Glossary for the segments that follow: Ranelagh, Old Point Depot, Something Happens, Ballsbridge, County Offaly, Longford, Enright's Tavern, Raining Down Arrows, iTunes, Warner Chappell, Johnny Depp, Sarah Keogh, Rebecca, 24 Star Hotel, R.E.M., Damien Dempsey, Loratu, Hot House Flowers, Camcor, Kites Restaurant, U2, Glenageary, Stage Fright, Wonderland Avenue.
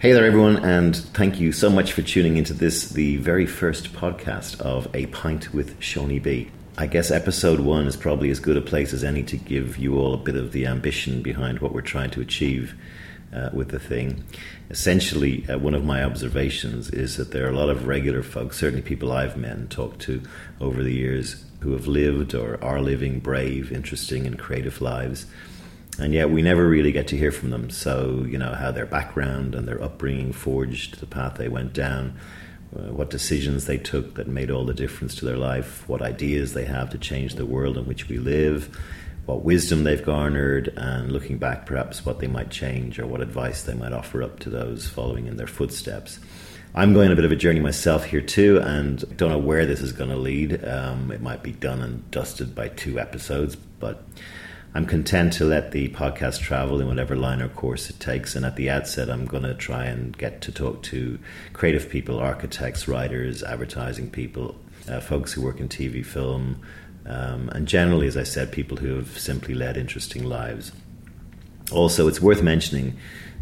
Hey there everyone, and thank you so much for tuning into this, the very first podcast of A Pint with Seaniebee. I guess episode 1 is probably as good a place as any to give you all a bit of the ambition behind what we're trying to achieve with the thing. Essentially, one of my observations is that there are a lot of regular folks, certainly people I've met and talked to over the years, who have lived or are living brave, interesting and creative lives. And yet we never really get to hear from them. So, you know, how their background and their upbringing forged the path they went down, what decisions they took that made all the difference to their life, what ideas they have to change the world in which we live, what wisdom they've garnered, and looking back, perhaps what they might change or what advice they might offer up to those following in their footsteps. I'm going on a bit of a journey myself here too, and don't know where this is going to lead. It might be done and dusted by 2 episodes, but I'm content to let the podcast travel in whatever line or course it takes. And at the outset, I'm going to try and get to talk to creative people, architects, writers, advertising people, folks who work in TV, film, and generally, as I said, people who have simply led interesting lives. Also, it's worth mentioning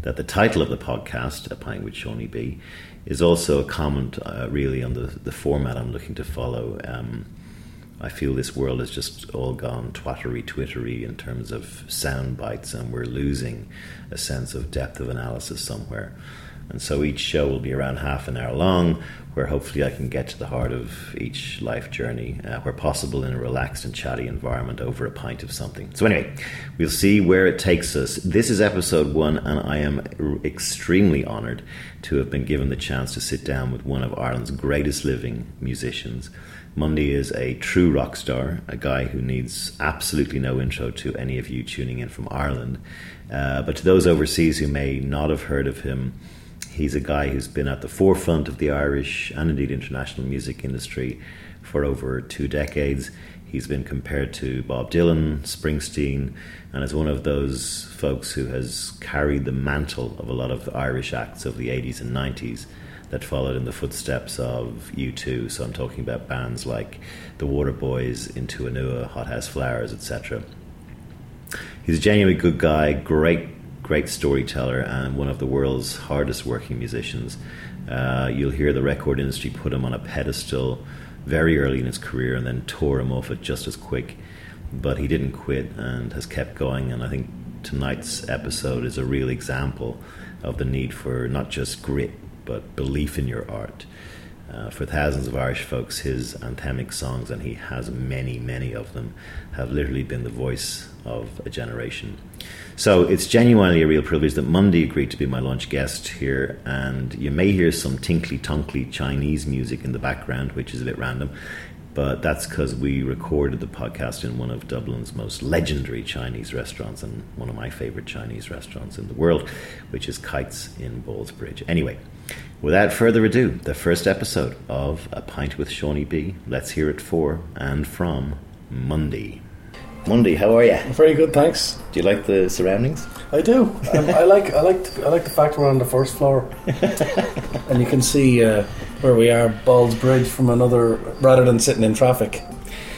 that the title of the podcast, A Pint with Seaniebee, is also a comment really on the format I'm looking to follow. I feel this world has just all gone twittery in terms of sound bites, and we're losing a sense of depth of analysis somewhere. And so each show will be around half an hour long, where hopefully I can get to the heart of each life journey, where possible in a relaxed and chatty environment over a pint of something. So anyway, we'll see where it takes us. This is episode 1, and I am extremely honoured to have been given the chance to sit down with one of Ireland's greatest living musicians. Mundy is a true rock star, a guy who needs absolutely no intro to any of you tuning in from Ireland. But to those overseas who may not have heard of him, he's a guy who's been at the forefront of the Irish and indeed international music industry for over 2 decades. He's been compared to Bob Dylan, Springsteen, and is one of those folks who has carried the mantle of a lot of the Irish acts of the 80s and 90s that followed in the footsteps of U2. So I'm talking about bands like The Waterboys, In Tua Nua, Hot House Flowers, etc. He's a genuinely good guy, great storyteller, and one of the world's hardest working musicians. You'll hear the record industry put him on a pedestal very early in his career and then tore him off it just as quick. But he didn't quit and has kept going, and I think tonight's episode is a real example of the need for not just grit, but belief in your art. For thousands of Irish folks, his anthemic songs, and he has many of them, have literally been the voice of a generation. So it's genuinely a real privilege that Mundy agreed to be my lunch guest here, and you may hear some tinkly-tonkly Chinese music in the background, which is a bit random, but that's because we recorded the podcast in one of Dublin's most legendary Chinese restaurants, and one of my favourite Chinese restaurants in the world, which is Kites in Ballsbridge. Anyway, without further ado, the first episode of A Pint with Seaniebee. Let's hear it for and from Mundy. Mundy, how are you? Very good, thanks. Do you like the surroundings? I do. I like the fact we're on the first floor, and you can see where we are, Ballsbridge, from another, rather than sitting in traffic.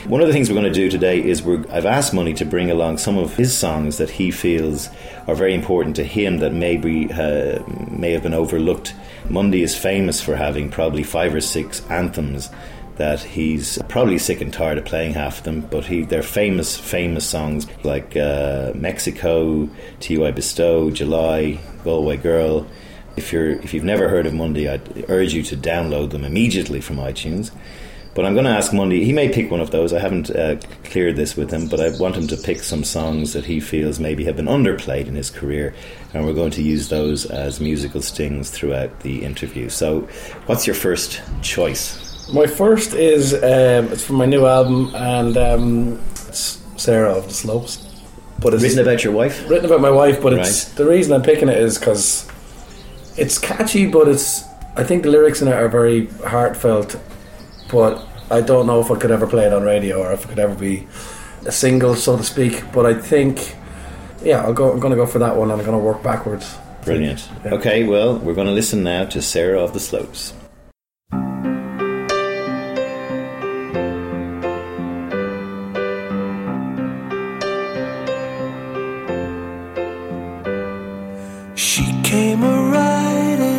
One of the things we're going to do today is I've asked Mundy to bring along some of his songs that he feels are very important to him that maybe may have been overlooked. Mundy is famous for having probably 5 or 6 anthems that he's probably sick and tired of playing half of them, but they're famous songs like Mexico, To You I Bestow, July, Galway Girl. If you've never heard of Mundy, I'd urge you to download them immediately from iTunes. But I'm going to ask Mundy, he may pick one of those. I haven't cleared this with him, but I want him to pick some songs that he feels maybe have been underplayed in his career, and we're going to use those as musical stings throughout the interview. So what's your first choice? My first is, it's from my new album, and it's Sarah of the Slopes. But it's written about your wife? Written about my wife, but it's right. The reason I'm picking it is because it's catchy, but I think the lyrics in it are very heartfelt, but I don't know if I could ever play it on radio or if it could ever be a single, so to speak. But I think, yeah, I'm going to go for that one, and I'm going to work backwards. Brilliant. Yeah. Okay, well, we're going to listen now to Sarah of the Slopes. She came a-riding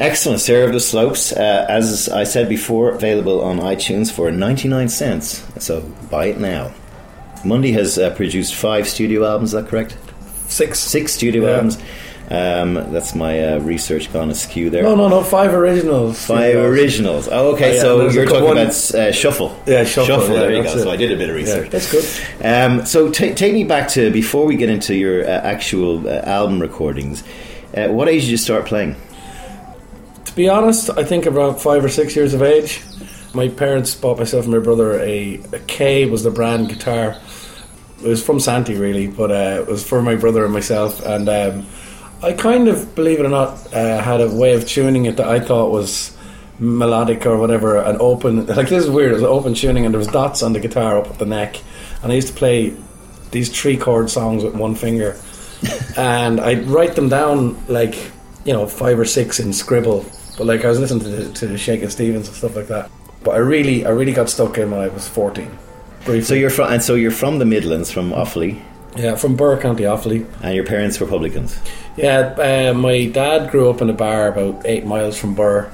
Excellent. Sarah of the Slopes, as I said before, available on iTunes for 99 cents, so buy it now. Mundy has produced 5 studio albums, is that correct? 6 studio albums. That's my research gone askew there. No, 5 originals. 5 originals. Oh, okay, yeah, so you're talking about Shuffle. Yeah, Shuffle, yeah, there you go. It. So I did a bit of research. Yeah, that's good. So take me back to, before we get into your actual album recordings, what age did you start playing? To be honest, I think around 5 or 6 years of age. My parents bought myself and my brother a K, was the brand guitar. It was from Santi, really, but it was for my brother and myself, and... I kind of, believe it or not, had a way of tuning it that I thought was melodic or whatever, and open, like, this is weird, it was open tuning and there was dots on the guitar up at the neck, and I used to play these 3-chord songs with one finger and I'd write them down, like, you know, 5 or 6 in scribble, but like I was listening to Shakin' Stevens and stuff like that, but I really got stuck in when I was 14 briefly. So you're from the Midlands, from Offaly? Yeah, from Birr, County Offaly. And your parents Republicans? Yeah, my dad grew up in a bar about 8 miles from Birr,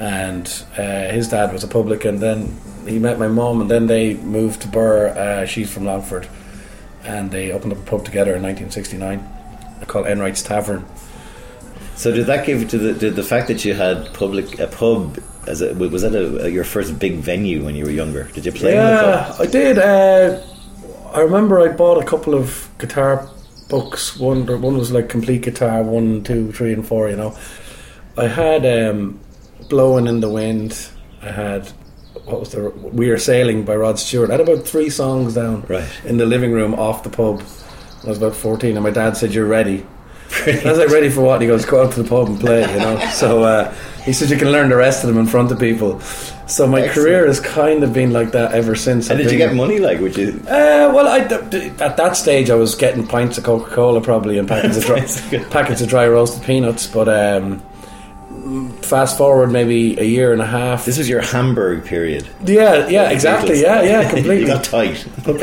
and his dad was a publican. Then he met my mum, and then they moved to Birr. She's from Longford, and they opened up a pub together in 1969 called Enright's Tavern. So did the fact that you had a pub, was that your first big venue when you were younger? Did you play in the pub? Yeah, I did. I remember I bought a couple of guitar books. One was like Complete Guitar 1, 2, 3 and 4, you know. I had Blowing in the Wind. I had, We Are Sailing by Rod Stewart. I had about 3 songs down in the living room off the pub. I was about 14 and my dad said, "You're ready." And I was like, ready for what? And he goes, go out to the pub and play, you know. So he said you can learn the rest of them in front of people. So my career has kind of been like that ever since. And did you get money, like, which is... well, at that stage I was getting pints of Coca-Cola probably and packets of dry roasted peanuts, but... fast forward maybe a year and a half. This was your Hamburg period. Yeah, exactly. Yeah, completely. You got tight. But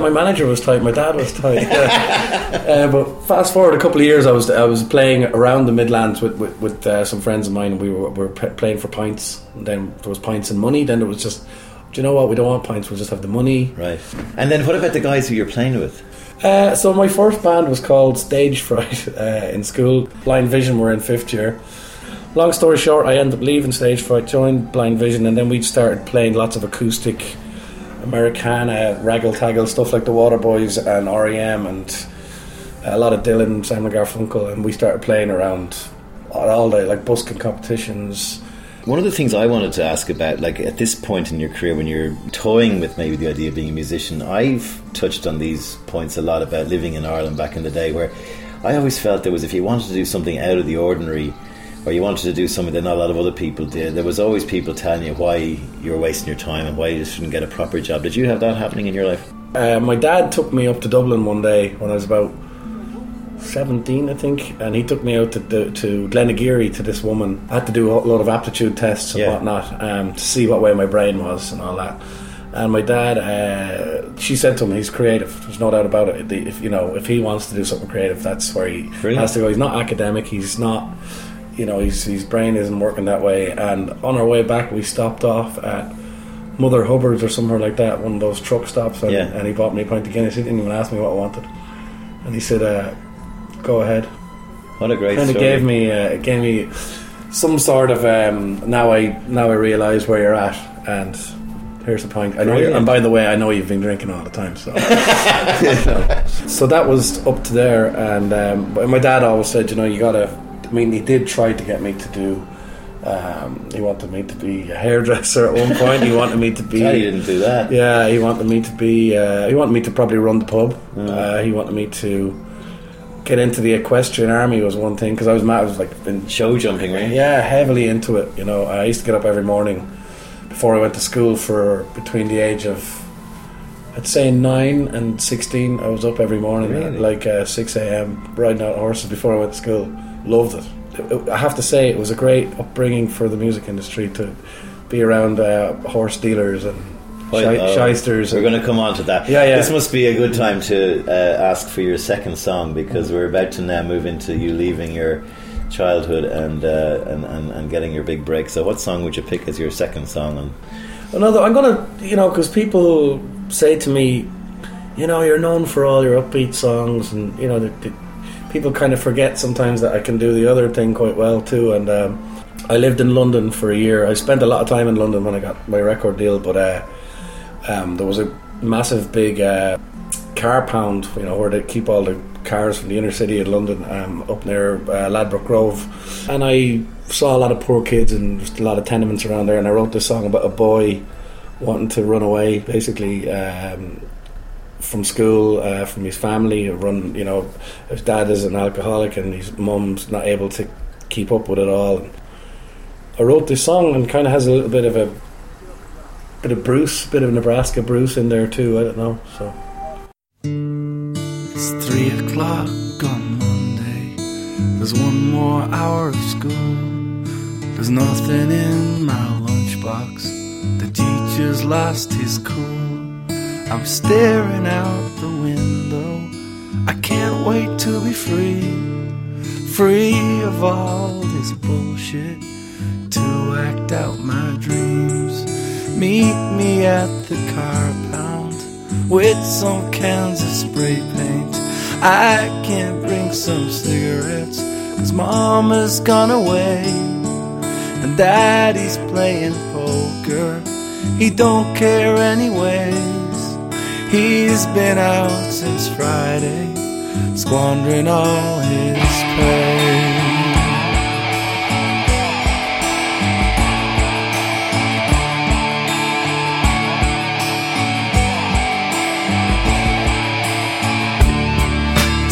my manager was tight. My dad was tight. Yeah. But fast forward a couple of years, I was playing around the Midlands with some friends of mine. And we were playing for pints. And then there was pints and money. Then it was just, do you know what? We don't want pints. We'll just have the money. Right. And then what about the guys who you're playing with? So my first band was called Stage Fright in school. Blind Vision were in fifth year. Long story short, I ended up leaving Stage Fright, joined Blind Vision, and then we started playing lots of acoustic, Americana, raggle-taggle stuff like The Waterboys and R.E.M. and a lot of Dylan, Simon Garfunkel, and we started playing around all day, like busking competitions. One of the things I wanted to ask about, like at this point in your career when you're toying with maybe the idea of being a musician, I've touched on these points a lot about living in Ireland back in the day, where I always felt there was, if you wanted to do something out of the ordinary or you wanted to do something that not a lot of other people did, there was always people telling you why you're wasting your time and why you shouldn't get a proper job. Did you have that happening in your life? My dad took me up to Dublin one day when I was about 17, I think, and he took me out to Glenageary to this woman. I had to do a lot of aptitude tests and whatnot to see what way my brain was and all that. And my dad, she said to him, he's creative. There's no doubt about it. If he wants to do something creative, that's where he has to go. He's not academic. He's not, his brain isn't working that way. And on our way back, we stopped off at Mother Hubbard's or somewhere like that, one of those truck stops, and he bought me a pint of Guinness. He didn't even ask me what I wanted, and he said, go ahead. What a great story. Kind of gave me some sort of now I realise where you're at, and here's the point. I know, and by the way, I know you've been drinking all the time, so so that was up to there. And but my dad always said, you gotta, he did try to get me to do, he wanted me to be a hairdresser at one point. He wanted me to be... He didn't do that. Yeah, he wanted me to be he wanted me to probably run the pub. He wanted me to get into the equestrian army, was one thing, because I was mad. I was like been show jumping, right? Yeah, heavily into it. I used to get up every morning before I went to school for between the age of, I'd say 9 and 16. I was up every morning at like 6 a.m. riding out horses before I went to school. Loved it. I have to say it was a great upbringing for the music industry to be around horse dealers and shysters. We're going to come on to that. Yeah. This must be a good time to ask for your second song, because we're about to now move into you leaving your childhood and getting your big break. So what song would you pick as your second song? I'm going to, because people say to me, you're known for all your upbeat songs, and people kind of forget sometimes that I can do the other thing quite well too. And I lived in London for a year. I spent a lot of time in London when I got my record deal, but there was a massive big car pound, where they keep all the cars from the inner city of London, up near Ladbroke Grove. And I saw a lot of poor kids and just a lot of tenements around there, and I wrote this song about a boy wanting to run away, basically, from school, from his family. His dad is an alcoholic and his mum's not able to keep up with it all. And I wrote this song, and kind of has a little bit of a Nebraska Bruce in there too, I don't know. So it's 3:00 on Monday. There's one more hour of school. There's nothing in my lunchbox. The teacher's lost his cool. I'm staring out the window. I can't wait to be free, free of all this bullshit, to act out my dreams. Meet me at the car pound with some cans of spray paint. I can't bring some cigarettes, 'cause mama's gone away and daddy's playing poker. He don't care anyways. He's been out since Friday, squandering all his pay.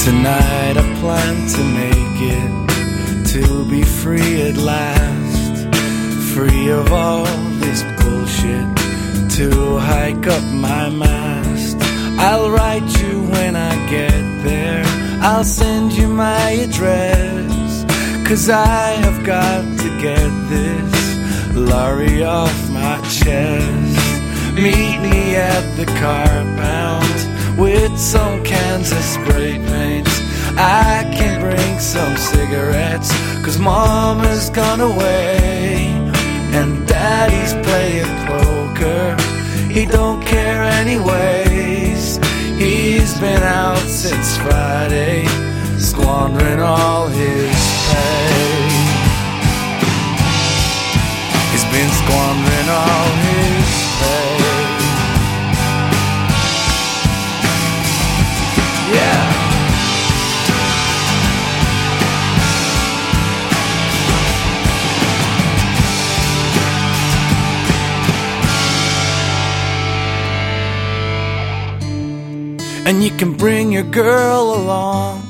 Tonight I plan to be free at last, free of all this bullshit, to hike up my mast. I'll write you when I get there, I'll send you my address, 'cause I have got to get this lorry off my chest. Meet me at the car pound with some cans of spray paint. I can bring some cigarettes, 'cause mama's gone away and daddy's playing poker. He don't care anyways. He's been out since Friday, squandering all his pay. He's been squandering all his pay. Yeah. And you can bring your girl along,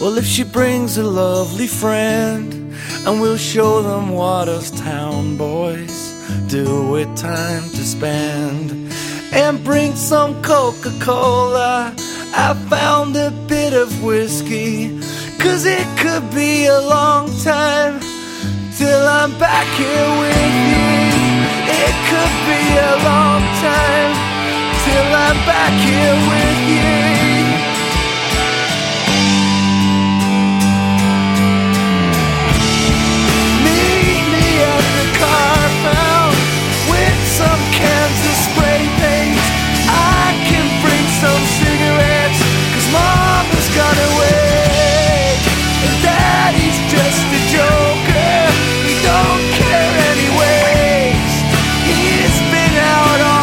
well, if she brings a lovely friend, and we'll show them what us town boys do with time to spend. And bring some Coca-Cola, I found a bit of whiskey, 'cause it could be a long time till I'm back here with you. It could be a long time till I'm back here with you. Meet me at the car pound with some cans of spray paint. I can bring some cigarettes, 'cause mama's gone away and daddy's just a joker. He don't care anyways. He's been out all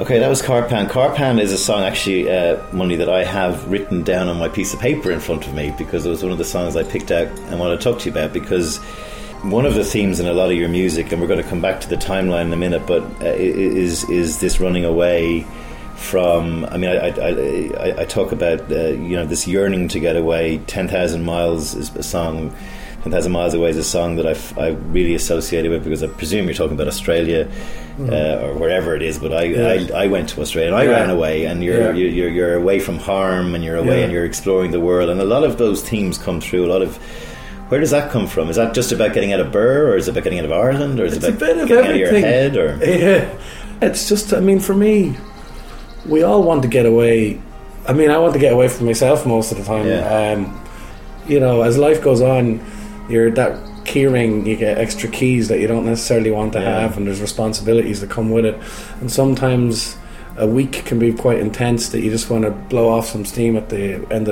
Okay, that was Carpan. Carpan is a song, actually, Mundy, that I have written down on my piece of paper in front of me, because it was one of the songs I picked out and want to talk to you about, because one of the themes in a lot of your music, and we're going to come back to the timeline in a minute, but is this running away from... I mean, I talk about, you know, this yearning to get away. 10,000 Miles is a song... 10,000 Miles Away is a song that I really associated with, because I presume you're talking about Australia, or wherever it is, but I went to Australia and I ran away, and you're away from harm, and you're away and you're exploring the world, and a lot of those themes come through. A lot of... Where does that come from? Is that just about getting out of Birr, or is it about getting out of Ireland, or is it about getting out of your head? Or it's just, I mean, for me, we all want to get away. I mean, I want to get away from myself most of the time. You know, as life goes on, you're that key ring, you get extra keys that you don't necessarily want to have, and there's responsibilities that come with it, and sometimes a week can be quite intense that you just want to blow off some steam at the end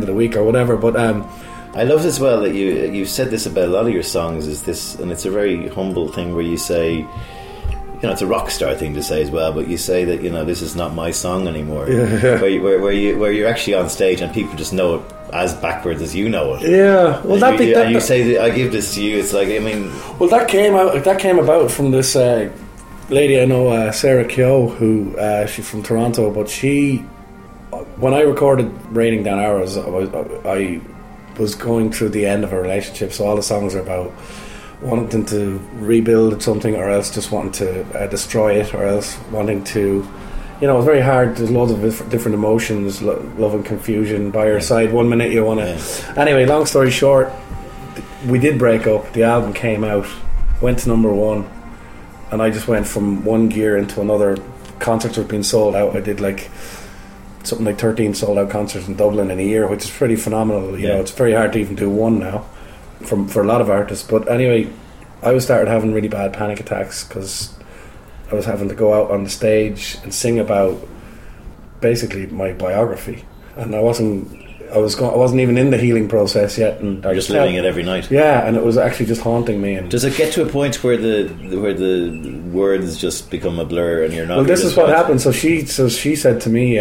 of the week or whatever. But I love as well that you've said this about a lot of your songs, is this, and it's a very humble thing where you say, you know, it's a rock star thing to say as well, but you say that, you know, this is not my song anymore. Where you're actually on stage and people just know it as backwards as you know it. Yeah, well, and you say, I give this to you. It's like, I mean, well, that came about from this lady I know, Sarah Keogh, who she's from Toronto, but she, when I recorded "Raining Down Arrows," I was going through the end of a relationship, so all the songs are about wanting to rebuild something, or else just wanting to destroy it, or else wanting to, you know, it's very hard. There's loads of different emotions, love and confusion by your side. One minute you want to... Anyway, long story short, we did break up. The album came out, went to number one, and I just went from one gear into another. Concerts were being sold out. I did like something like 13 sold out concerts in Dublin in a year, which is pretty phenomenal. You know, it's very hard to even do one now for a lot of artists. But anyway, I started having really bad panic attacks, because I was having to go out on the stage and sing about basically my biography, and I wasn't even in the healing process yet, and I just living it every night. Yeah, and it was actually just haunting me. And does it get to a point where the words just become a blur and you're not? Well, this is what happened. So she said to me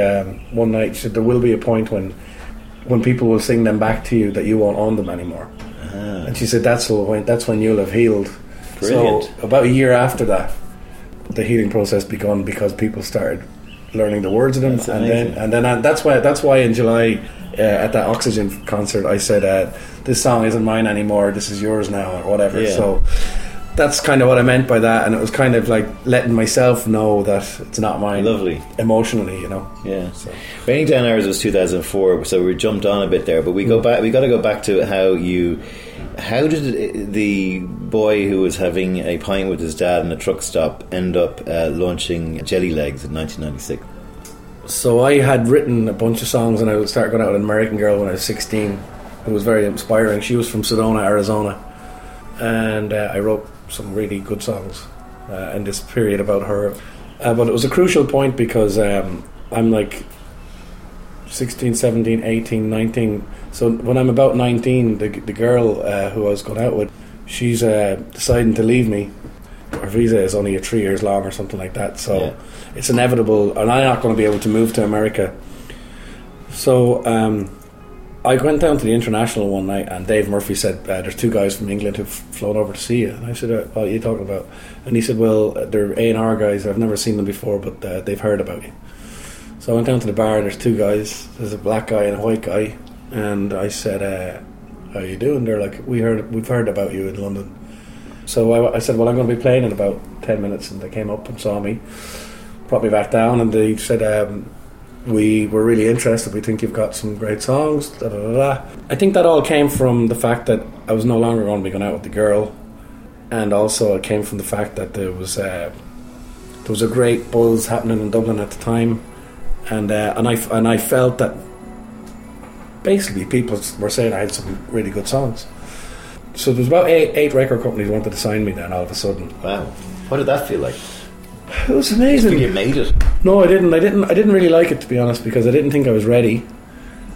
one night, she said, there will be a point when people will sing them back to you that you won't own them anymore. Ah. And she said that's when you'll have healed. Brilliant. So about a year after that, the healing process begun because people started learning the words of them, and then that's why in July at that Oxygen concert I said, "This song isn't mine anymore. This is yours now," or whatever. Yeah. So that's kind of what I meant by that, and it was kind of like letting myself know that it's not mine. Lovely, emotionally, you know. Yeah. So. Raining Down Arrows was 2004, so we jumped on a bit there, but we go back. We got to go back to how did the boy who was having a pint with his dad in a truck stop end up launching Jelly Legs in 1996? So I had written a bunch of songs, and I started going out with an American girl when I was 16 who was very inspiring. She was from Sedona, Arizona, and I wrote some really good songs in this period about her, but it was a crucial point because I'm like 16, 17, 18, 19. So when I'm about 19, the girl who I was going out with, she's deciding to leave me. Her visa is only 3 years long or something like that, so it's inevitable, and I'm not going to be able to move to America. So I went down to the International one night, and Dave Murphy said, there's two guys from England who've flown over to see you. And I said, what are you talking about? And he said, well, they're A&R guys, I've never seen them before, but they've heard about you. So I went down to the bar, and there's two guys. There's a black guy and a white guy. And I said, how are you doing? They're like, we've heard about you in London. So I said, well, I'm going to be playing in about 10 minutes. And they came up and saw me, brought me back down. And they said, we were really interested. We think you've got some great songs. Da, da, da, da. I think that all came from the fact that I was no longer going to be going out with the girl. And also it came from the fact that there was a great buzz happening in Dublin at the time. And I felt that basically people were saying I had some really good songs. So there was about eight record companies wanted to sign me then all of a sudden. Wow. What did that feel like? It was amazing. Did you think you made it? No, I didn't. I didn't really like it, to be honest, because I didn't think I was ready.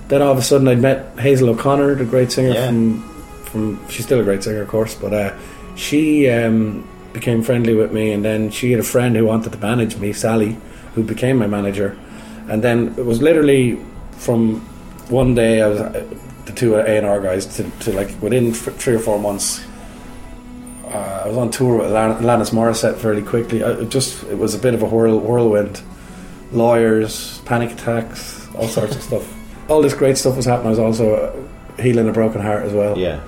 Then all of a sudden I'd met Hazel O'Connor, the great singer from she's still a great singer, of course, but she became friendly with me, and then she had a friend who wanted to manage me, Sally, who became my manager. And then it was literally from one day I was the two A&R guys to like within 3 or 4 months I was on tour with Alanis Morissette fairly quickly. It was a bit of a whirlwind. Lawyers, panic attacks, all sorts of stuff. All this great stuff was happening. I was also healing a broken heart as well. Yeah.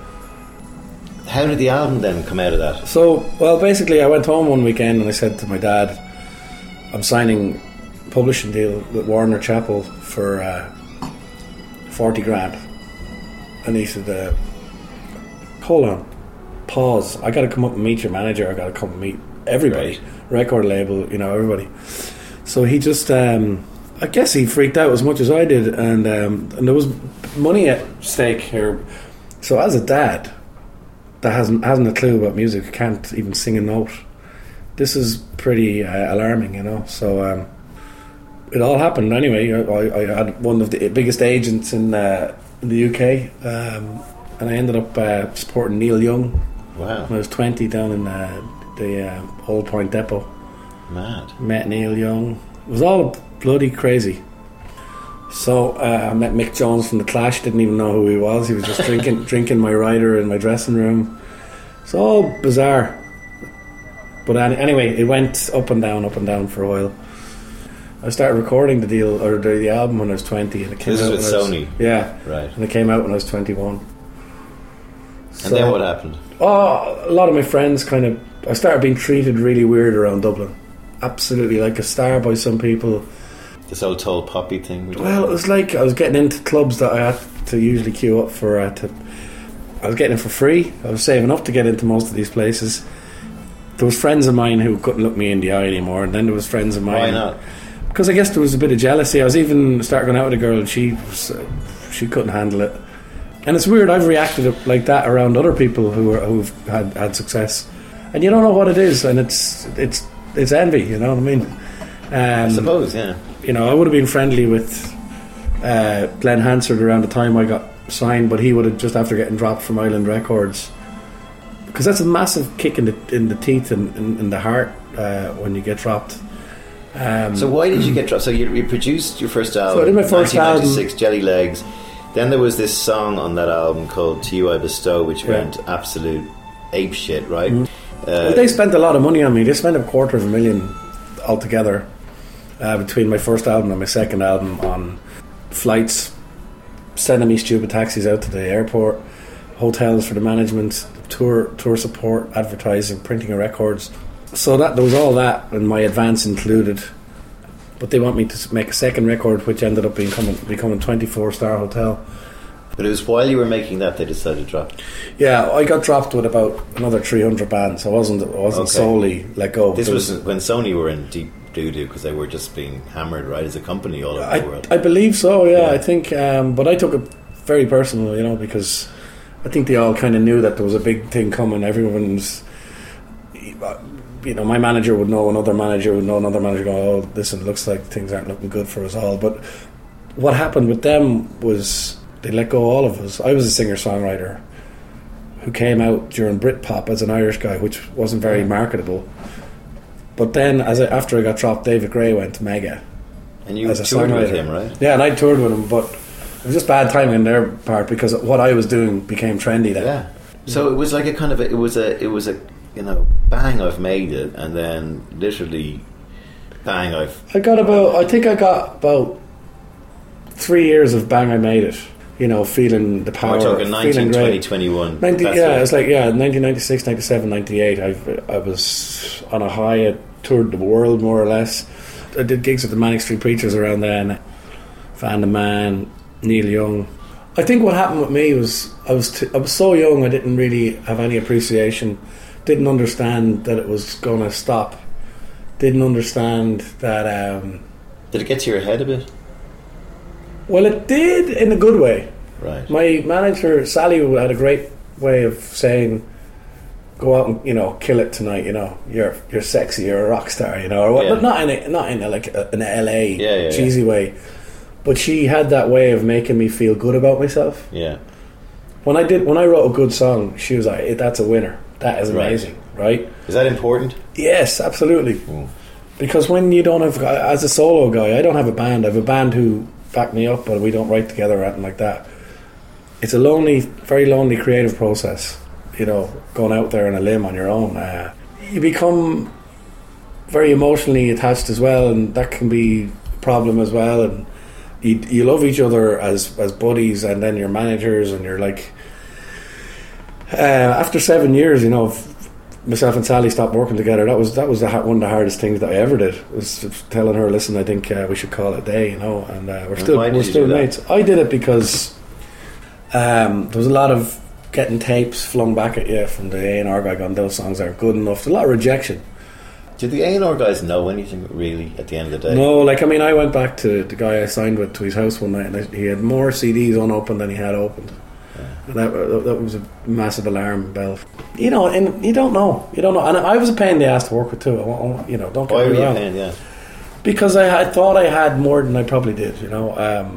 How did the album then come out of that? So, well, basically I went home one weekend and I said to my dad, I'm signing publishing deal with Warner Chappell for 40 grand. And he said, hold on, pause, I got to come up and meet your manager, I got to come and meet everybody, record label, you know, everybody. So he just I guess he freaked out as much as I did, and there was money at stake here. So as a dad that hasn't a clue about music, can't even sing a note, this is pretty alarming, you know. So it all happened anyway. I had one of the biggest agents in the UK, and I ended up supporting Neil Young. Wow! When I was 20, down in the Old Point Depot. Mad. Met Neil Young. It was all bloody crazy. So I met Mick Jones from The Clash. Didn't even know who he was. He was just drinking my Rider in my dressing room. It's all bizarre. But anyway, it went up and down for a while. I started recording the deal or the album when I was 20, and it came out. This is with Sony. Yeah, right. And it came out when I was 21. And so, then what happened? Oh, a lot of my friends I started being treated really weird around Dublin. Absolutely like a star by some people. This old tall poppy thing. Well, it was like I was getting into clubs that I had to usually queue up for. I was getting it for free. I was saving up to get into most of these places. There was friends of mine who couldn't look me in the eye anymore, and then there was friends of mine. Why not? Because I guess there was a bit of jealousy. I was even starting going out with a girl, and she couldn't handle it. And it's weird. I've reacted like that around other people who've had success, and you don't know what it is. And it's it's envy, you know what I mean? I suppose, yeah. You know, I would have been friendly with Glenn Hansard around the time I got signed, but he would have just after getting dropped from Island Records, because that's a massive kick in the teeth and in the heart when you get dropped. So why did you get dropped? So you produced your first album. So I did my first album, 1996, Jelly Legs. Then there was this song on that album called To You I Bestow, which went absolute ape shit, right? Mm-hmm. Well, they spent a lot of money on me. They spent $250,000 altogether between my first album and my second album on flights, sending me stupid taxis out to the airport, hotels for the management, tour support, advertising, printing of records. So that there was all that, and my advance included. But they want me to make a second record, which ended up becoming 24 Star Hotel. But it was while you were making that they decided to drop. Yeah, I got dropped with about another 300 bands. I wasn't solely let go. This was when Sony were in deep doo-doo because they were just being hammered, right, as a company all over the world. I believe so, yeah. I think, but I took it very personal, you know, because I think they all kind of knew that there was a big thing coming. Everyone's... You know, my manager would know another manager would know another manager going, oh, listen, looks like things aren't looking good for us all. But what happened with them was they let go all of us. I was a singer-songwriter who came out during Britpop as an Irish guy, which wasn't very marketable. But then after I got dropped, David Gray went to Mega. And you toured with him, right? Yeah, and I toured with him, but it was just bad timing on their part because what I was doing became trendy then. Yeah. So it was like a kind of it was a you know, bang, I've made it, and then literally, bang, I think I got about 3 years of bang, I made it. You know, feeling the power. We're talking 19, 20, 21. It's like, 1996, 97, 98, I was on a high. I toured the world, more or less. I did gigs with the Manic Street Preachers around then, Van the Man, Neil Young. I think what happened with me was, I was so young, I didn't really have any appreciation. Didn't understand that it was going to stop. Didn't understand that... Did it get to your head a bit? Well, it did in a good way. Right. My manager, Sally, had a great way of saying, go out and, you know, kill it tonight, you know. You're sexy, you're a rock star, you know. Or But not in an L.A. cheesy way. But she had that way of making me feel good about myself. Yeah. When I wrote a good song, she was like, that's a winner. That is amazing, right? Is that important? Yes, absolutely. Mm. Because when you don't have... As a solo guy, I don't have a band. I have a band who back me up, but we don't write together or anything like that. It's a lonely, very lonely creative process, you know, going out there on a limb on your own. You become very emotionally attached as well, and that can be a problem as well. And you love each other as buddies, and then you're managers, and you're like... after 7 years, you know, myself and Sally stopped working together. That was one of the hardest things that I ever did, was telling her, listen, I think we should call it a day, you know, and we're still mates. I did it because there was a lot of getting tapes flung back at you from the A&R guy going, those songs aren't good enough. There's a lot of rejection. Did the A&R guys know anything really at the end of the day? No, like, I mean, I went back to the guy I signed with to his house one night, and he had more CDs unopened than he had opened. That was a massive alarm bell, you know. And you don't know. And I was a pain in the ass to work with too. You know, don't get me wrong. Why were you a pain? Yeah, because I thought I had more than I probably did. You know,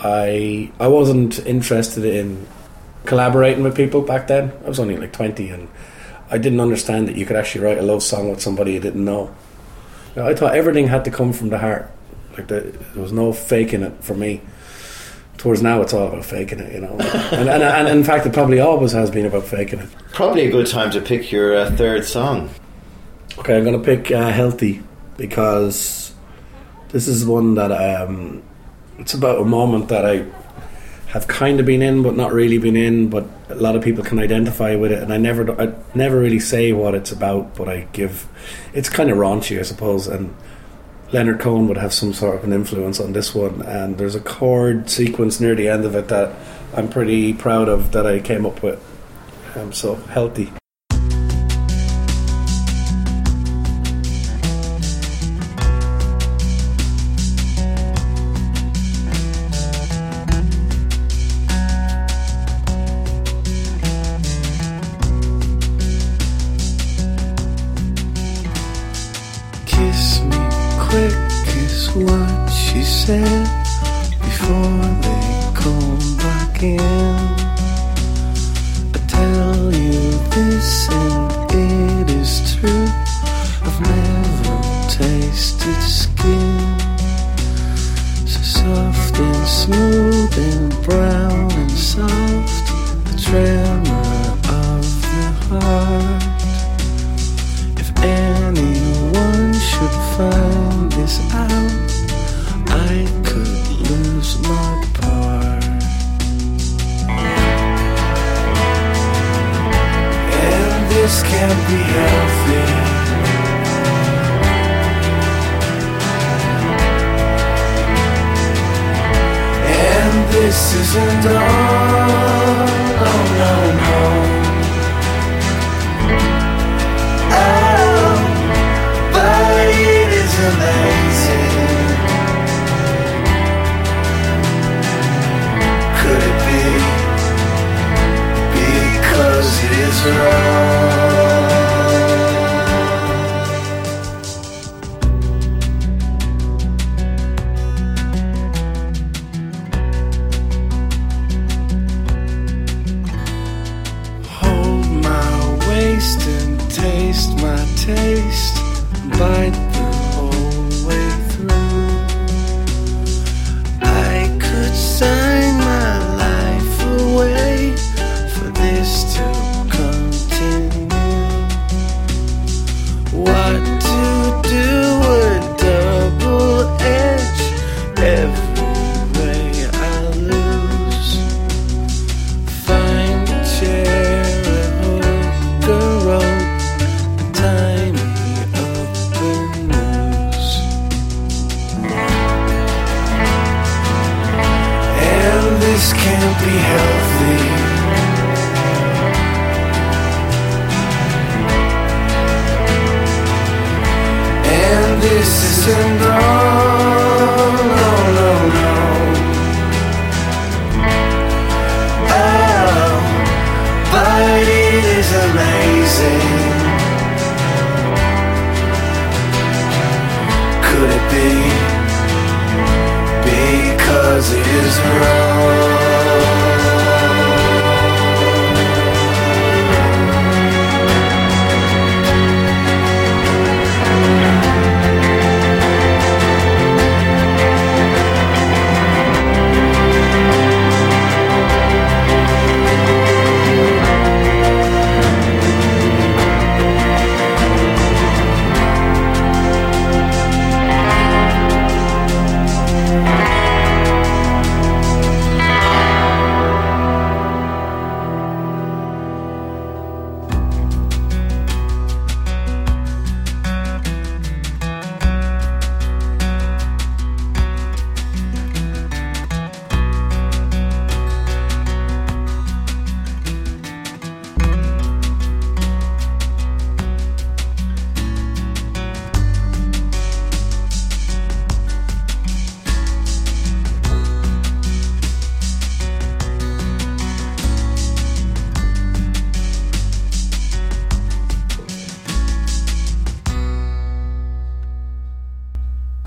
I wasn't interested in collaborating with people back then. I was only like 20, and I didn't understand that you could actually write a love song with somebody you didn't know. You know, I thought everything had to come from the heart. Like there was no faking it for me. Towards now, it's all about faking it, you know. And in fact, it probably always has been about faking it. Probably a good time to pick your third song. Okay, I'm going to pick Healthy, because this is one that it's about a moment that I have kind of been in, but not really been in, but a lot of people can identify with it. And I never really say what it's about, but I give... It's kind of raunchy, I suppose, and... Leonard Cohen would have some sort of an influence on this one, and there's a chord sequence near the end of it that I'm pretty proud of that I came up with. I'm so healthy. to what she said before they come back in. I tell you this and it is true, I've never tasted skin so soft and smooth and brown and soft, a tremor of the heart. If anyone should find this out, I could lose my part. And this can't be healthy. And this isn't all, oh no, no.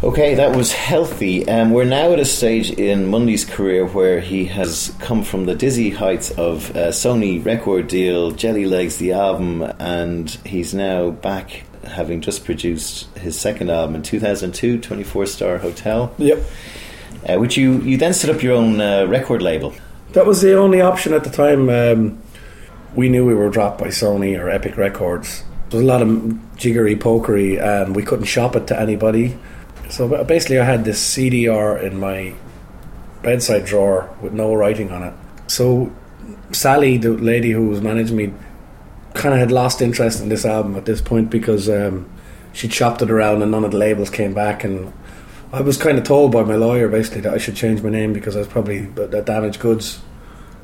Okay, that was healthy. We're now at a stage in Mundy's career where he has come from the dizzy heights of Sony record deal, Jelly Legs, the album, and he's now back having just produced his second album in 2002, 24 Star Hotel. Yep. Which you then set up your own record label. That was the only option at the time. We knew we were dropped by Sony or Epic Records. There was a lot of jiggery-pokery and we couldn't shop it to anybody. So basically I had this CDR in my bedside drawer with no writing on it. So Sally, the lady who was managing me, kind of had lost interest in this album at this point because she chopped it around and none of the labels came back, and I was kind of told by my lawyer basically that I should change my name because I was probably damaged goods.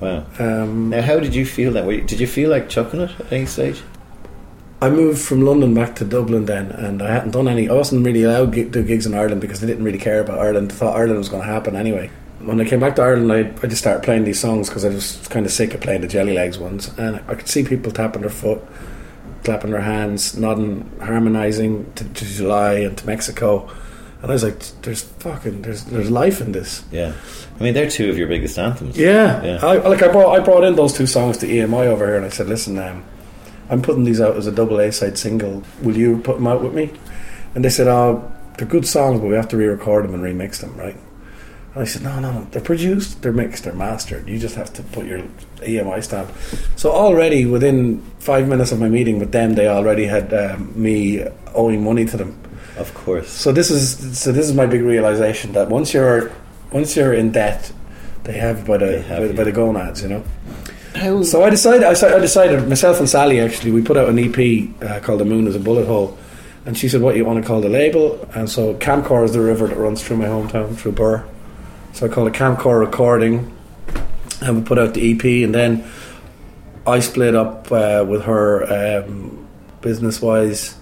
Wow. Now how did you feel that? Did you feel like chucking it at any stage? I moved from London back to Dublin then, and I hadn't done any. I wasn't really allowed to do gigs in Ireland because they didn't really care about Ireland. They thought Ireland was going to happen anyway. When I came back to Ireland, I just started playing these songs because I was kind of sick of playing the Jelly Legs ones, and I could see people tapping their foot, clapping their hands, nodding, harmonising to July and to Mexico, And I was like, there's life in this. Yeah, I mean, they're two of your biggest anthems. Yeah. I brought in those two songs to EMI over here, and I said, listen, I'm putting these out as a double A-side single. Will you put them out with me? And they said, oh, they're good songs, but we have to re-record them and remix them, right? And I said, no, they're produced, they're mixed, they're mastered. You just have to put your EMI stamp. So already within 5 minutes of my meeting with them, they already had me owing money to them. Of course. So this is my big realization that once you're in debt, they have by the gonads, you know. So I decided myself and Sally, actually, we put out an EP called "The Moon Is a Bullet Hole," and she said, "What do you want to call the label?" And so Camcor is the river that runs through my hometown, through Birr. So I called it Camcor Recording, and we put out the EP, and then I split up with her business wise.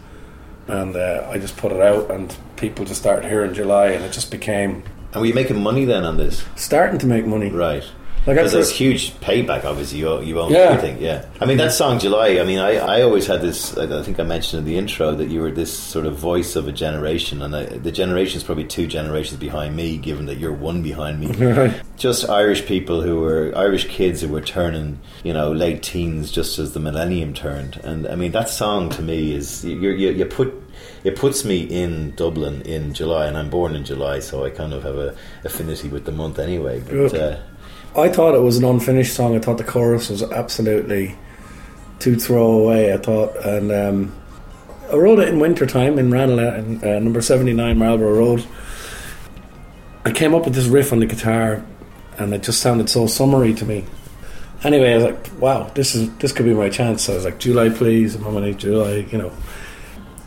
And I just put it out, and people just started here in July, and it just became... And were you making money then on this? Starting to make money. Right. Because there's huge payback, obviously. You own everything, yeah. I mean, that song, July, I mean, I always had this... I think I mentioned in the intro that you were this sort of voice of a generation, and the generation's probably two generations behind me, given that you're one behind me. Right. Just Irish people who were... Irish kids who were turning, you know, late teens just as the millennium turned. And, I mean, that song, to me, is... It puts me in Dublin in July, and I'm born in July, so I kind of have an affinity with the month anyway. But... I thought it was an unfinished song. I thought the chorus was absolutely too throwaway, I thought. And I wrote it in winter time in Ranelagh, number 79 Marlborough Road. I came up with this riff on the guitar, and it just sounded so summery to me. Anyway, I was like, wow, this could be my chance. So I was like, July, please, I'm on July, you know.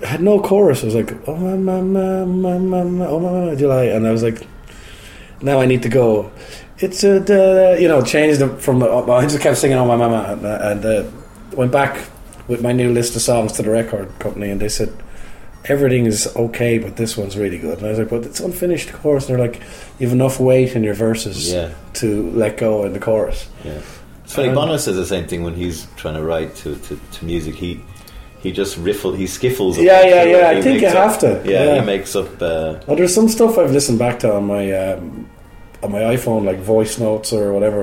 I had no chorus. I was like, oh, July. And I was like, now I need to go... It's a, you know, changed from... I just kept singing "Oh My Mama" and went back with my new list of songs to the record company, and they said, everything is okay, but this one's really good. And I was like, but it's unfinished chorus. And they're like, you have enough weight in your verses to let go in the chorus. Yeah. It's funny, Bono says the same thing when he's trying to write to music. He just skiffles. Yeah. I think you have to. Yeah, he makes up... Well, there's some stuff I've listened back to on my... on my iPhone, like voice notes or whatever,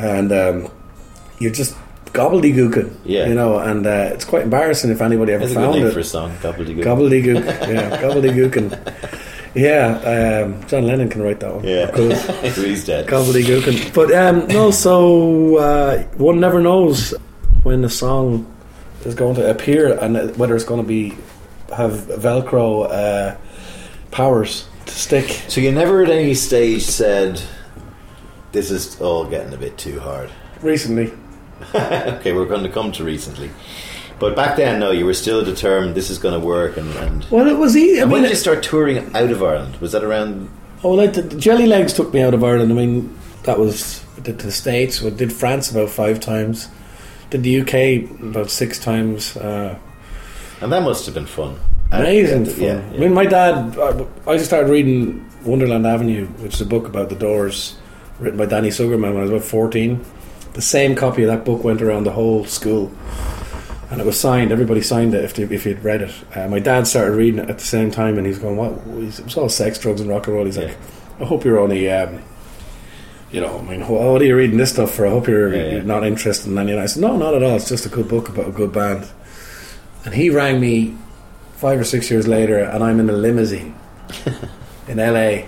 and you're just gobbledygooking, you know, and it's quite embarrassing if anybody ever found it. That's a good name for a song, gobbledygook. Gobbledygook, yeah, gobbledygooking. Yeah, John Lennon can write that one. Yeah, he's dead. Gobbledygooking, but no. So one never knows when a song is going to appear and whether it's going to have Velcro powers. Stick. So you never at any stage said, this is all getting a bit too hard? Recently. Okay, we're going to come to recently. But back then, no, you were still determined this is going to work. Well, it was easy. When did you start touring out of Ireland? Was that around... Oh, like the Jelly Legs took me out of Ireland. I mean, that was... I did the States. I did France about 5 times. Did the UK about 6 times. And that must have been fun. Amazing fun. Yeah. I mean, my dad... I just started reading Wonderland Avenue, which is a book about the Doors, written by Danny Sugerman, when I was about 14. The same copy of that book went around the whole school, and it was signed. Everybody signed it if you'd read it. My dad started reading it at the same time, and he's going, "What? It was all sex, drugs, and rock and roll." He's like, "I hope you're only, you know, I mean, what are you reading this stuff for? I hope you're not interested in any." And I said, "No, not at all. It's just a good book about a good band." And he rang me 5 or 6 years later, and I'm in a limousine in LA.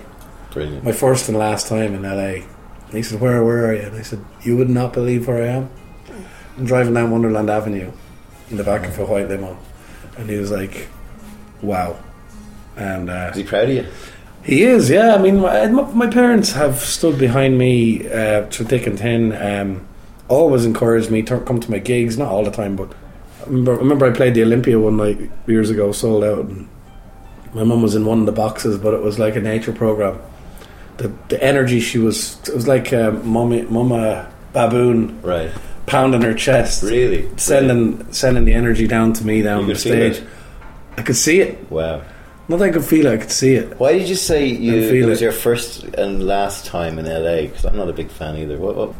Brilliant. My first and last time in LA. And he said, where are you? And I said, you would not believe where I am. I'm driving down Wonderland Avenue in the back of a white limo. And he was like, wow. And is he proud of you? He is, yeah. I mean, my parents have stood behind me through thick and thin, always encouraged me to come to my gigs, not all the time, but I remember I played the Olympia one night years ago, sold out, and my mum was in one of the boxes, but it was like a nature program. The energy it was like Mama Baboon, right, pounding her chest, really sending the energy down to me down the stage. I could see it. Wow. Not that I could feel it, I could see it. Why did you say it was your first and last time in LA? Because I'm not a big fan either. What? Well,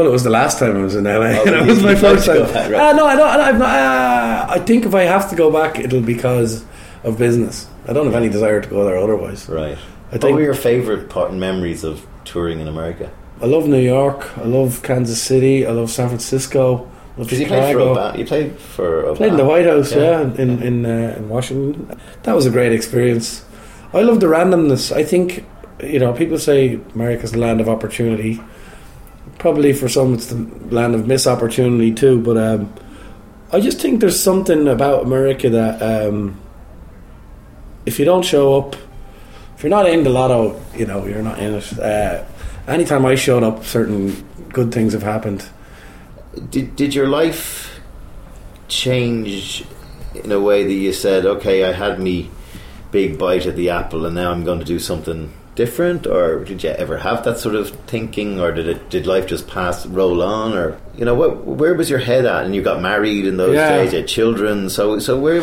it was the last time I was in LA. It was my first time. Back, right? No, I don't. I think if I have to go back, it'll because of business. I don't have any desire to go there otherwise. Right. What were your favourite memories of touring in America? I love New York. I love Kansas City. I love San Francisco. I love Chicago. You played for Obama. Played in the White House, in Washington. That was a great experience. I love the randomness. I think, you know, people say America's the land of opportunity. Probably for some it's the land of misopportunity too, but I just think there's something about America that if you don't show up, if you're not in the lotto, you know, you're not in it. Anytime I showed up, certain good things have happened. Did your life change in a way that you said, okay, I had me big bite at the apple and now I'm going to do something different? Or did you ever have that sort of thinking, or did life just roll on? Or, you know, where was your head at? And you got married in those days, you had children, so where...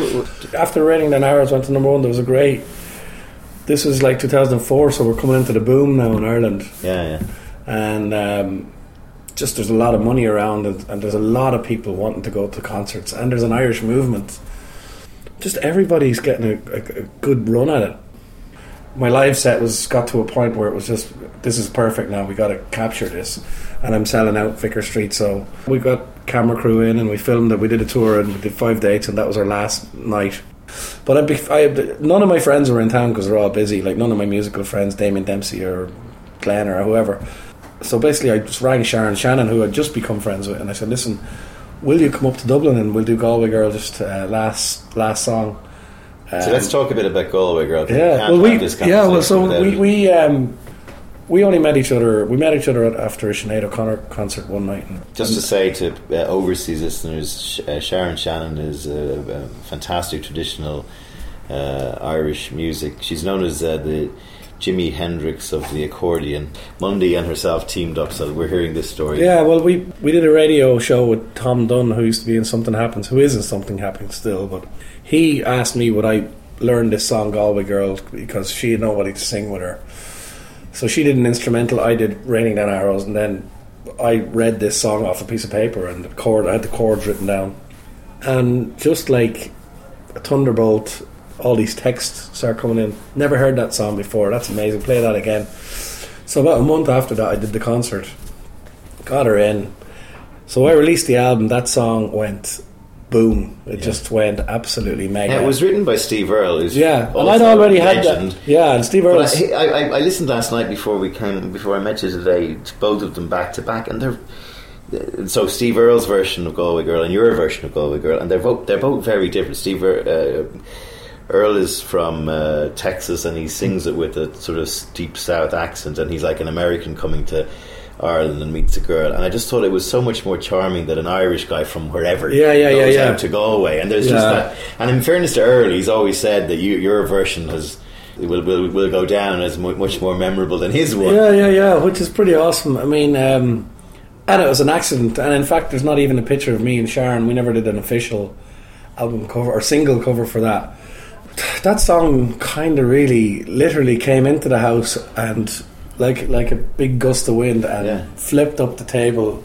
After Raining Down Arrows went to #1, there was a great... This was like 2004, so we're coming into the boom now in Ireland. Yeah, yeah. And just there's a lot of money around, and there's a lot of people wanting to go to concerts, and there's an Irish movement. Just everybody's getting a good run at it. My live set got to a point where it was just, this is perfect now, we got to capture this. And I'm selling out Vicar Street, so we got camera crew in and we filmed it. We did a tour and we did 5 dates, and that was our last night. But none of my friends were in town because they're all busy. Like, none of my musical friends, Damien Dempsey or Glenn or whoever. So basically I just rang Sharon Shannon, who I'd just become friends with, and I said, listen, will you come up to Dublin and we'll do Galway Girl, just last song. So let's talk a bit about Galway Girl. We only met each other. We met each other after a Sinead O'Connor concert one night. Just to say to overseas listeners, Sharon Shannon is a fantastic traditional Irish music. She's known as the Jimi Hendrix of the accordion. Mundy and herself teamed up, so we're hearing this story. Yeah, well, we did a radio show with Tom Dunn, who used to be in Something Happens, who is in Something Happens still, but he asked me would I learn this song Galway Girl because she had nobody to sing with her. So she did an instrumental, I did Raining Down Arrows, and then I read this song off a piece of paper, and I had the chords written down. And just like a thunderbolt, all these texts start coming in. Never heard that song before. That's amazing. Play that again. So about a month after that, I did the concert. Got her in. So I released the album. That song went boom. It just went absolutely mega. Yeah, it was written by Steve Earle. And I'd already had that. Yeah, and Steve Earle. I listened last night before I met you today, to both of them back to back, and they're... So Steve Earle's version of Galway Girl and your version of Galway Girl, and they're both very different. Steve Earle is from Texas, and he sings it with a sort of deep South accent, and he's like an American coming to Ireland and meets a girl. And I just thought it was so much more charming that an Irish guy from wherever goes out to Galway. And there's just that. And in fairness to Earle, he's always said that your version will go down as much more memorable than his one. Yeah, which is pretty awesome. I mean, and it was an accident. And in fact, there's not even a picture of me and Sharon. We never did an official album cover or single cover for that. That song kind of really literally came into the house and like a big gust of wind and flipped up the table,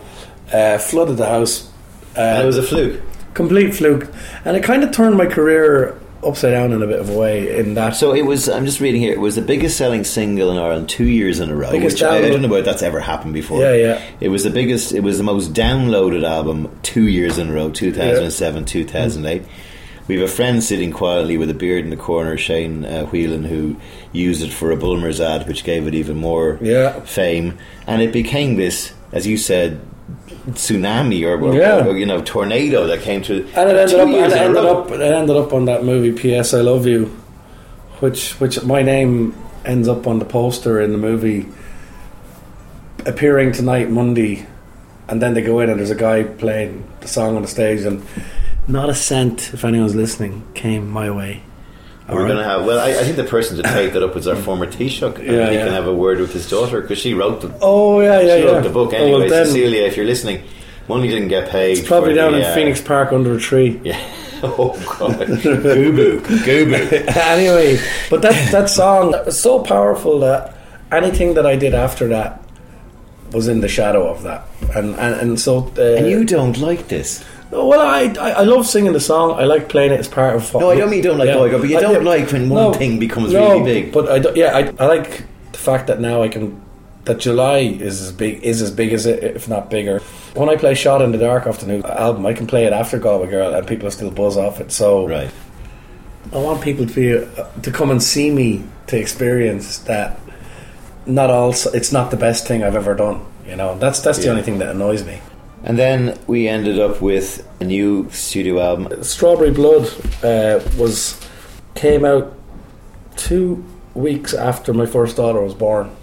flooded the house. And it was a fluke. Complete fluke. And it kind of turned my career upside down in a bit of a way in that. So it was, I'm just reading here, it was the biggest selling single in Ireland 2 years in a row, which I don't know if that's ever happened before. Yeah. It was the most downloaded album 2 years in a row, 2007, 2008. We have a friend sitting quietly with a beard in the corner, Shane Whelan, who used it for a Bulmers ad, which gave it even more fame. And it became this, as you said, tsunami or tornado that came through. And it ended up on that movie P.S. I Love You, which my name ends up on the poster in the movie, appearing tonight, Mundy. And then they go in and there's a guy playing the song on the stage, and not a cent, if anyone's listening, came my way. I think the person to take that up was our former Taoiseach. He can have a word with his daughter, because she wrote the... She wrote the book anyway. Well, Cecilia, if you're listening, money didn't get paid. It's probably down in Phoenix Park under a tree. Yeah. Oh, God. Goo boo. Anyway, but that song, that was so powerful that anything that I did after that was in the shadow of that. And so... and you don't like this... No, well, I love singing the song. I like playing it as part of... No, I don't mean you don't like Galway Girl, but you don't like when one thing becomes really big. But I like the fact that now I can... that July is as big as it, if not bigger. When I play Shot in the Dark off the new album, I can play it after Galway Girl and people still buzz off it. So right. I want people to be to come and see me, to experience that. It's not the best thing I've ever done. You know, that's the only thing that annoys me. And then we ended up with a new studio album. Strawberry Blood came out 2 weeks after my first daughter was born.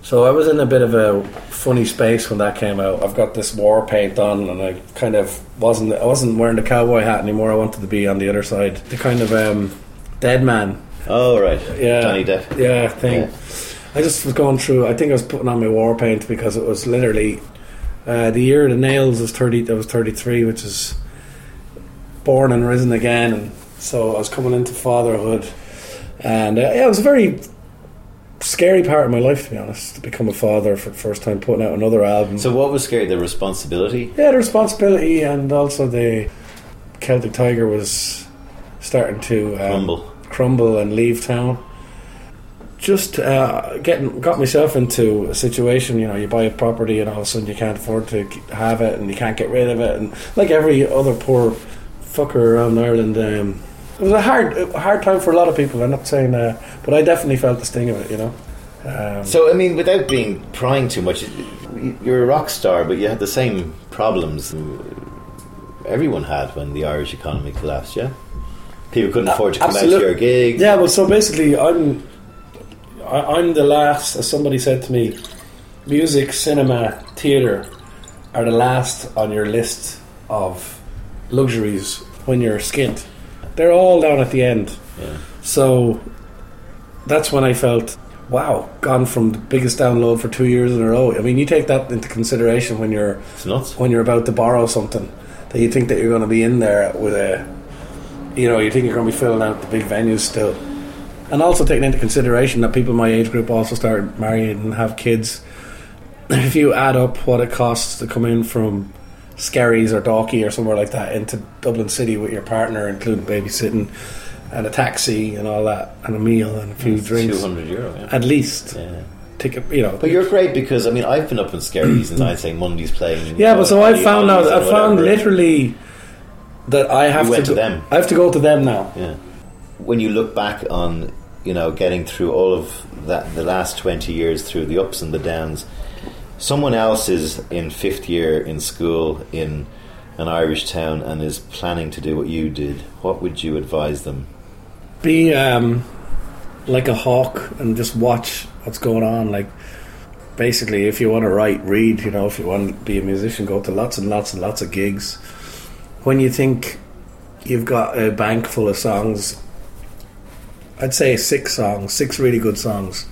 So I was in a bit of a funny space when that came out. I've got this war paint on, and I kind of wasn't wearing the cowboy hat anymore. I wanted to be on the other side, the kind of dead man. Oh right, yeah, Johnny Depp. Yeah, thing. Yeah. I just was going through. I think I was putting on my war paint because it was literally the year of the Nails was 30. I was 33, which is born and risen again. And so I was coming into fatherhood, and it was a very scary part of my life, to be honest, to become a father for the first time, putting out another album. So what was scary? The responsibility? Yeah, the responsibility, and also the Celtic Tiger was starting to crumble and leave town. Just got myself into a situation, you know, you buy a property and all of a sudden you can't afford to have it and you can't get rid of it, and like every other poor fucker around Ireland, it was a hard time for a lot of people. I'm not saying that, but I definitely felt the sting of it, you know. So, I mean, without being prying too much, you're a rock star, but you had the same problems everyone had when the Irish economy collapsed, yeah? People couldn't afford to come out to your gigs. Yeah, well, so basically I'm the last, as somebody said to me, music, cinema, theatre are the last on your list of luxuries when you're skint. They're all down at the end. Yeah. So that's when I felt, wow, gone from the biggest download for 2 years in a row. I mean, you take that into consideration when you're about to borrow something, that you think that you're going to be in there with you think you're going to be filling out the big venues still. And also taking into consideration that people my age group also started marrying and have kids. If you add up what it costs to come in from Skerries or Dalkey or somewhere like that into Dublin City with your partner, including babysitting and a taxi and all that, and a meal and a few drinks, €200 yeah. at least. Yeah. Ticket, you know. But you're great, because I mean, I've been up in Skerries and I say Mundy's playing. Yeah, but so I found literally that I have to them. I have to go to them now. Yeah. When you look back on, you know, getting through all of that, the last 20 years, through the ups and the downs. Someone else is in fifth year in school in an Irish town and is planning to do what you did. What would you advise them? Be like a hawk and just watch what's going on. Like, basically, if you want to write, read. You know, if you want to be a musician, go to lots and lots and lots of gigs. When you think you've got a bank full of songs, I'd say 6 really good songs.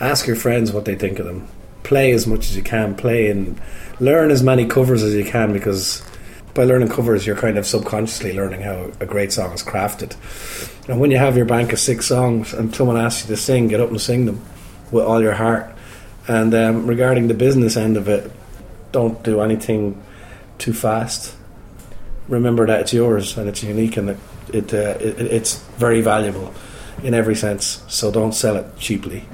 Ask your friends what they think of them. Play as much as you can, play and learn as many covers as you can, because by learning covers you're kind of subconsciously learning how a great song is crafted. And when you have your bank of 6 songs and someone asks you to sing, get up and sing them with all your heart. And regarding the business end of it, don't do anything too fast. Remember that it's yours and it's unique, and it's very valuable in every sense, so don't sell it cheaply.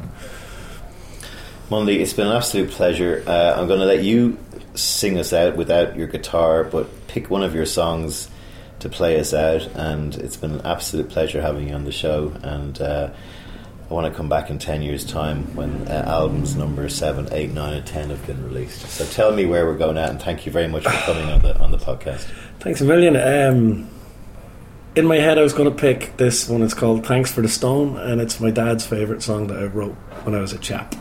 Mundy, it's been an absolute pleasure. I'm going to let you sing us out without your guitar, but pick one of your songs to play us out, and it's been an absolute pleasure having you on the show, and I want to come back in 10 years' time when albums number 7, 8, 9 and 10 have been released. So tell me where we're going at, and thank you very much for coming on the podcast. Thanks a million. In my head I was going to pick this one. It's called Thanks for the Stone, and it's my dad's favourite song that I wrote when I was a chap.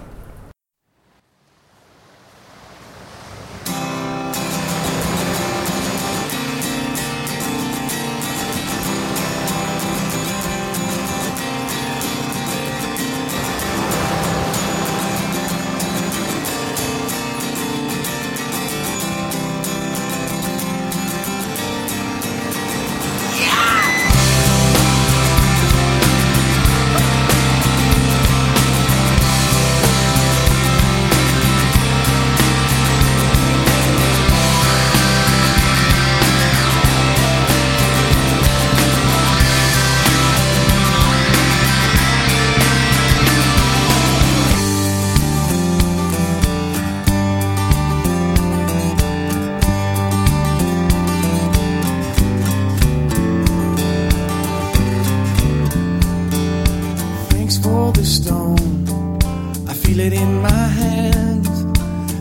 feel it in my hands.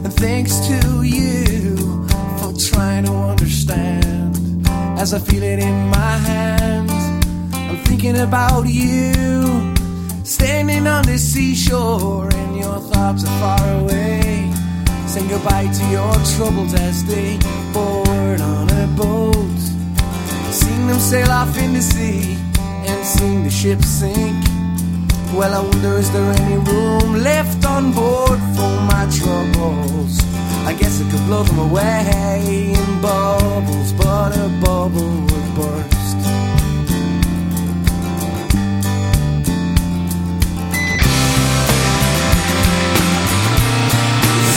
And thanks to you for trying to understand. As I feel it in my hands, I'm thinking about you. Standing on the seashore and your thoughts are far away. Saying goodbye to your troubles as they board on a boat. Seeing them sail off in the sea and seeing the ship sink. Well, I wonder, is there any room left on board for my troubles? I guess I could blow them away in bubbles, but a bubble would burst.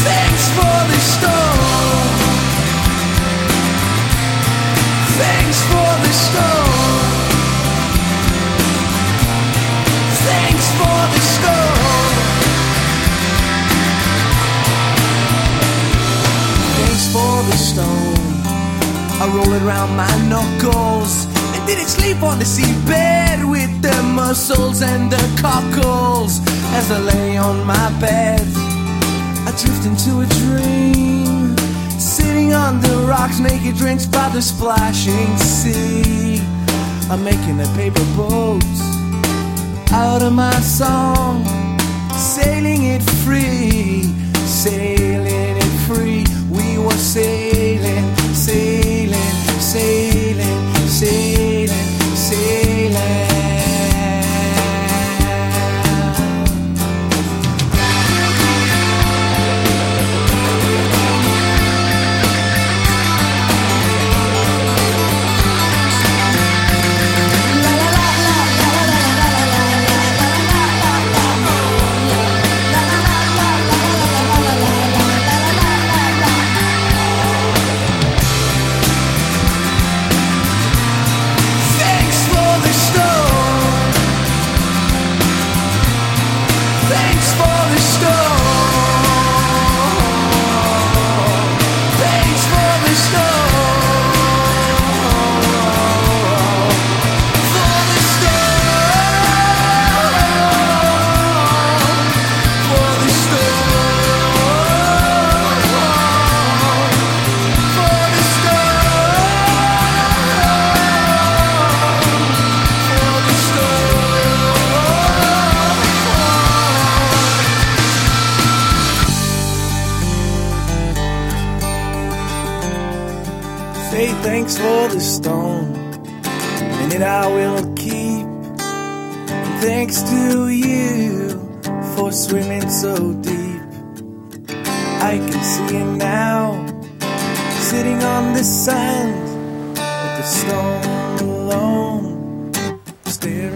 Thanks for the storm. Thanks for the storm. Thanks for the storm. Thanks for the stone. I roll it round my knuckles. And didn't sleep on the seabed with the mussels and the cockles. As I lay on my bed, I drift into a dream. Sitting on the rocks, making drinks by the splashing sea. I'm making a paper boat out of my song, sailing it free, sailing it free. We were sailing, sailing, sailing, sailing, thanks for the stone, and it I will keep. And thanks to you for swimming so deep. I can see it now, sitting on the sand with the stone alone, staring.